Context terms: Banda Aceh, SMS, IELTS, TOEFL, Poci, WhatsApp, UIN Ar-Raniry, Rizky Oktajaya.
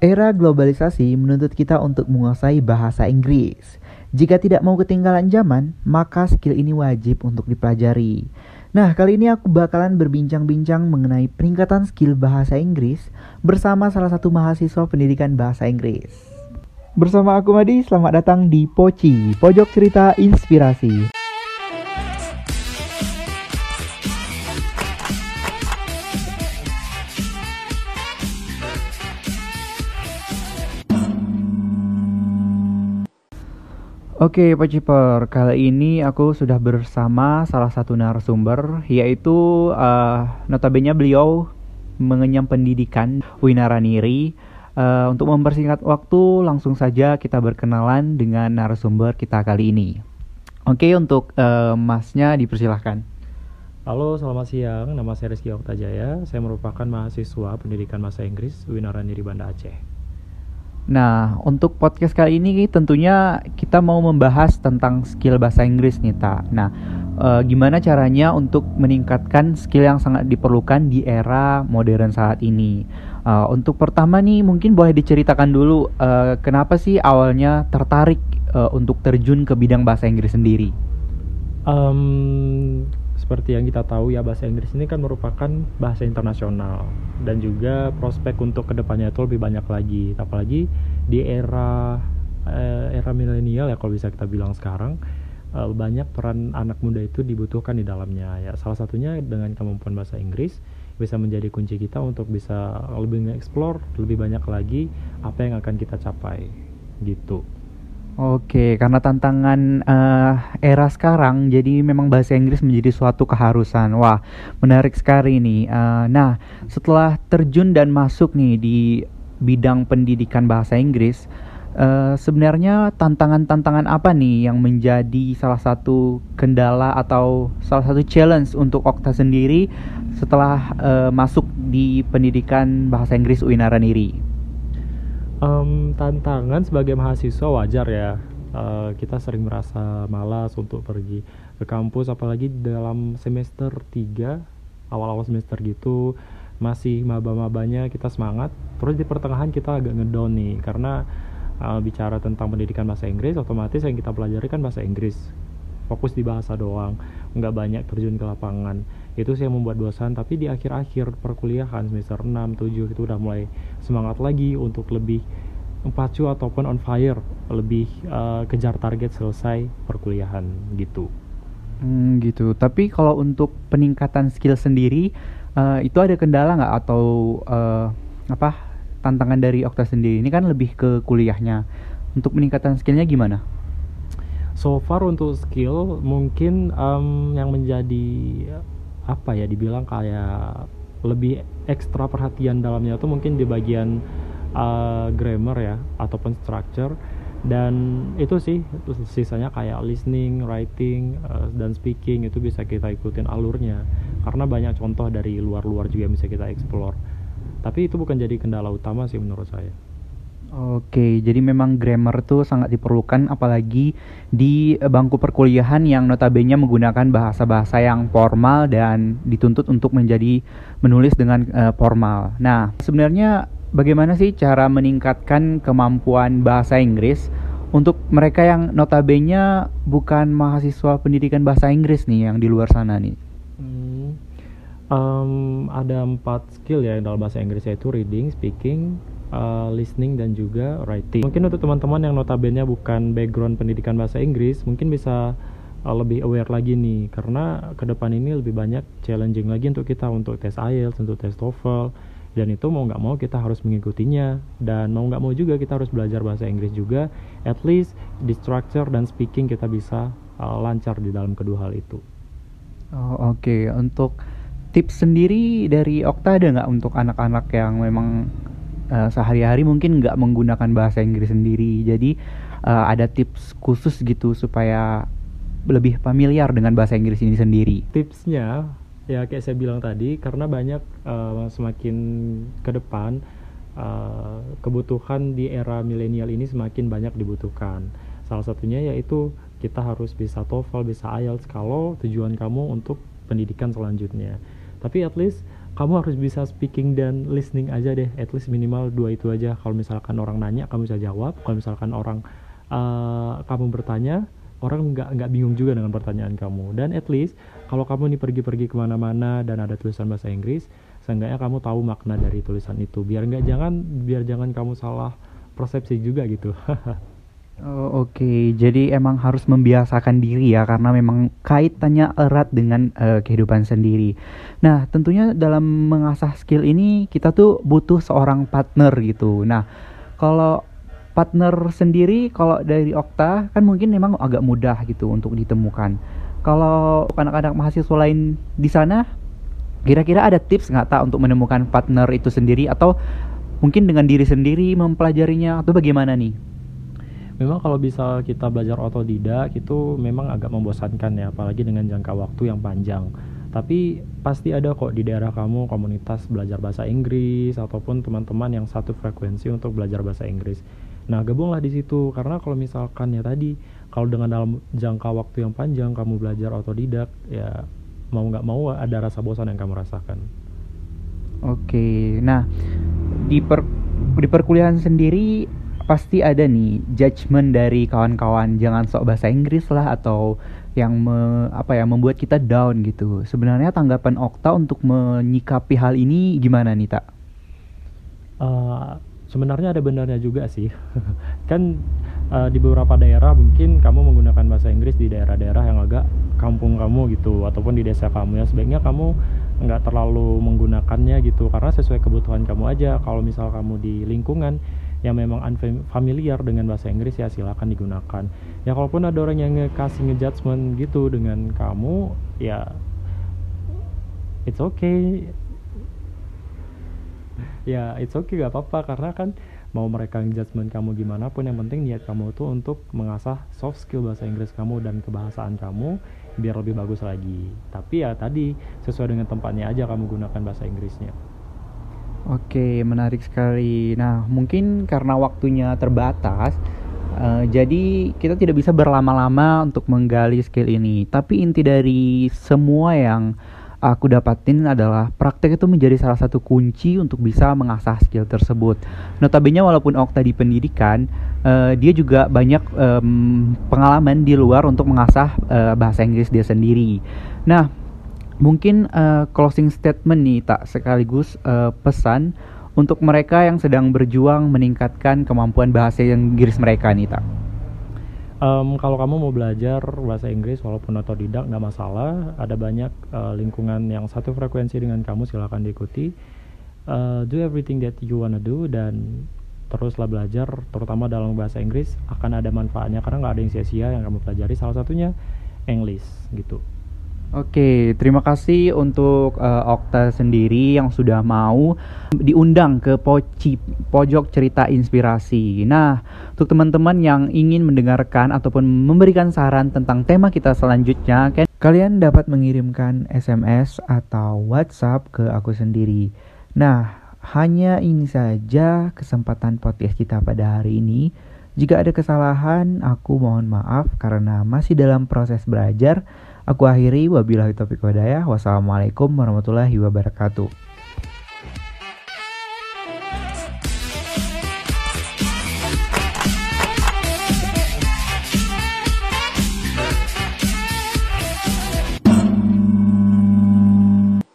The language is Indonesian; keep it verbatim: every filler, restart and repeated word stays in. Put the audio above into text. Era globalisasi menuntut kita untuk menguasai bahasa Inggris. Jika tidak mau ketinggalan zaman, maka skill ini wajib untuk dipelajari. Nah, kali ini aku bakalan berbincang-bincang mengenai peningkatan skill bahasa Inggris bersama salah satu mahasiswa pendidikan bahasa Inggris. Bersama aku Madi, selamat datang di Poci, Pojok Cerita Inspirasi. Oke, Pociper, kali ini aku sudah bersama salah satu narasumber, yaitu uh, notabene beliau mengenyam pendidikan U I N Ar-Raniry. Uh, untuk mempersingkat waktu, langsung saja kita berkenalan dengan narasumber kita kali ini. Oke, untuk uh, masnya dipersilahkan. Halo, selamat siang. Nama saya Rizky Oktajaya. Saya merupakan mahasiswa pendidikan bahasa Inggris U I N Ar-Raniry Banda Aceh. Nah, untuk podcast kali ini tentunya kita mau membahas tentang skill bahasa Inggris nih, Ta. Nah, e, gimana caranya untuk meningkatkan skill yang sangat diperlukan di era modern saat ini? E, untuk pertama nih, mungkin boleh diceritakan dulu e, kenapa sih awalnya tertarik e, untuk terjun ke bidang bahasa Inggris sendiri? Um, seperti yang kita tahu ya, bahasa Inggris ini kan merupakan bahasa internasional dan juga prospek untuk kedepannya itu lebih banyak lagi, apalagi di era era milenial ya, kalau bisa kita bilang sekarang banyak peran anak muda itu dibutuhkan di dalamnya ya. Salah satunya dengan kemampuan bahasa Inggris bisa menjadi kunci kita untuk bisa lebih nge-explore lebih banyak lagi apa yang akan kita capai gitu. Oke, karena tantangan uh, era sekarang, jadi memang bahasa Inggris menjadi suatu keharusan. Wah, menarik sekali nih. Uh, nah, setelah terjun dan masuk nih di bidang pendidikan bahasa Inggris, uh, sebenarnya tantangan-tantangan apa nih yang menjadi salah satu kendala atau salah satu challenge untuk Okta sendiri setelah uh, masuk di pendidikan bahasa Inggris U I N Ar-Raniry? Um, tantangan sebagai mahasiswa wajar ya, uh, kita sering merasa malas untuk pergi ke kampus, apalagi dalam semester tiga awal-awal semester gitu masih maba-mabanya kita semangat, terus di pertengahan kita agak ngedown nih karena uh, bicara tentang pendidikan bahasa Inggris, otomatis yang kita pelajari kan bahasa Inggris, fokus di bahasa doang, nggak banyak terjun ke lapangan. Itu sih yang membuat bosan, tapi di akhir-akhir perkuliahan semester enam, tujuh itu udah mulai semangat lagi untuk lebih pacu ataupun on fire, lebih uh, kejar target selesai perkuliahan gitu. Hmm, gitu. Tapi kalau untuk peningkatan skill sendiri uh, itu ada kendala nggak atau uh, apa tantangan dari Okta sendiri? Ini kan lebih ke kuliahnya. Untuk peningkatan skillnya gimana? So far untuk skill mungkin um, yang menjadi apa ya dibilang kayak lebih ekstra perhatian dalamnya itu mungkin di bagian uh, grammar ya ataupun structure, dan itu sih sisanya kayak listening, writing, uh, dan speaking itu bisa kita ikutin alurnya karena banyak contoh dari luar-luar juga yang bisa kita explore, tapi itu bukan jadi kendala utama sih menurut saya. Oke, jadi memang grammar tuh sangat diperlukan apalagi di bangku perkuliahan yang notabene menggunakan bahasa-bahasa yang formal dan dituntut untuk menjadi menulis dengan uh, formal. Nah, sebenarnya bagaimana sih cara meningkatkan kemampuan bahasa Inggris untuk mereka yang notabene bukan mahasiswa pendidikan bahasa Inggris nih yang di luar sana nih? Hmm, um, ada empat skill ya dalam bahasa Inggris, yaitu reading, speaking, Uh, listening dan juga writing. Mungkin untuk teman-teman yang notabene bukan background pendidikan bahasa Inggris, mungkin bisa uh, lebih aware lagi nih, karena ke depan ini lebih banyak challenging lagi untuk kita, untuk tes I E L T S, untuk tes TOEFL, dan itu mau gak mau kita harus mengikutinya, dan mau gak mau juga kita harus belajar bahasa Inggris juga. At least di structure dan speaking kita bisa uh, lancar di dalam kedua hal itu. Oh, oke, okay. Untuk tips sendiri dari Okta ada gak untuk anak-anak yang memang Uh, sehari-hari mungkin nggak menggunakan bahasa Inggris sendiri, jadi uh, ada tips khusus gitu supaya lebih familiar dengan bahasa Inggris ini sendiri? Tipsnya ya kayak saya bilang tadi, karena banyak uh, semakin ke depan uh, kebutuhan di era milenial ini semakin banyak dibutuhkan. Salah satunya yaitu kita harus bisa TOEFL, bisa I E L T S kalau tujuan kamu untuk pendidikan selanjutnya. Tapi at least kamu harus bisa speaking dan listening aja deh, at least minimal dua itu aja. Kalau misalkan orang nanya kamu bisa jawab, kalau misalkan orang uh, kamu bertanya, orang nggak nggak bingung juga dengan pertanyaan kamu. Dan at least kalau kamu nih pergi-pergi kemana-mana dan ada tulisan bahasa Inggris, seenggaknya kamu tahu makna dari tulisan itu, biar nggak jangan biar jangan kamu salah persepsi juga gitu. Oh, Oke, okay. Jadi emang harus membiasakan diri ya, karena memang kaitannya erat dengan uh, kehidupan sendiri. Nah, tentunya dalam mengasah skill ini kita tuh butuh seorang partner gitu. Nah, kalau partner sendiri, kalau dari Okta kan mungkin memang agak mudah gitu untuk ditemukan. Kalau anak-anak mahasiswa lain di sana, kira-kira ada tips nggak Ta untuk menemukan partner itu sendiri, atau mungkin dengan diri sendiri mempelajarinya, atau bagaimana nih? Memang kalau bisa kita belajar otodidak itu memang agak membosankan ya, apalagi dengan jangka waktu yang panjang. Tapi pasti ada kok di daerah kamu komunitas belajar bahasa Inggris ataupun teman-teman yang satu frekuensi untuk belajar bahasa Inggris. Nah, gabunglah di situ, karena kalau misalkan ya tadi, kalau dengan dalam jangka waktu yang panjang kamu belajar otodidak, ya mau nggak mau ada rasa bosan yang kamu rasakan. Oke, nah di per, di perkuliahan sendiri pasti ada nih judgement dari kawan-kawan, jangan sok bahasa Inggris lah, atau yang me, apa ya membuat kita down gitu. Sebenarnya tanggapan Okta untuk menyikapi hal ini gimana nih Tak? Uh, sebenarnya ada benarnya juga sih. Kan uh, di beberapa daerah mungkin kamu menggunakan bahasa Inggris di daerah-daerah yang agak kampung kamu gitu, ataupun di desa kamu, ya sebaiknya kamu nggak terlalu menggunakannya gitu, karena sesuai kebutuhan kamu aja. Kalau misal kamu di lingkungan yang memang unfamiliar dengan bahasa Inggris, ya silakan digunakan. Ya kalaupun ada orang yang nge-kasih nge-judgment gitu dengan kamu, ya it's okay. Ya it's okay, gak apa-apa, karena kan mau mereka nge-judgment kamu gimana pun, yang penting niat kamu tuh untuk mengasah soft skill bahasa Inggris kamu dan kebahasaan kamu biar lebih bagus lagi. Tapi ya tadi, sesuai dengan tempatnya aja kamu gunakan bahasa Inggrisnya. Oke, menarik sekali. Nah, mungkin karena waktunya terbatas, uh, jadi kita tidak bisa berlama-lama untuk menggali skill ini. Tapi inti dari semua yang aku dapatin adalah praktek itu menjadi salah satu kunci untuk bisa mengasah skill tersebut. Notabene walaupun Okta di pendidikan, uh, dia juga banyak um, pengalaman di luar untuk mengasah uh, bahasa Inggris dia sendiri. Nah, mungkin uh, closing statement nih Tak, sekaligus uh, pesan untuk mereka yang sedang berjuang meningkatkan kemampuan bahasa Inggris mereka nih Tak. Um, kalau kamu mau belajar bahasa Inggris walaupun otodidak nggak masalah, ada banyak uh, lingkungan yang satu frekuensi dengan kamu, silakan diikuti. Uh, do everything that you wanna do, dan teruslah belajar, terutama dalam bahasa Inggris akan ada manfaatnya, karena nggak ada yang sia-sia yang kamu pelajari, salah satunya English gitu. Oke, terima kasih untuk uh, Okta sendiri yang sudah mau diundang ke Poci, Pojok Cerita Inspirasi. Nah, untuk teman-teman yang ingin mendengarkan ataupun memberikan saran tentang tema kita selanjutnya, kan, kalian dapat mengirimkan S M S atau WhatsApp ke aku sendiri. Nah, hanya ini saja kesempatan podcast kita pada hari ini. Jika ada kesalahan, aku mohon maaf karena masih dalam proses belajar. Aku akhiri, wabillahi taufiq wal hidayah, wassalamualaikum warahmatullahi wabarakatuh.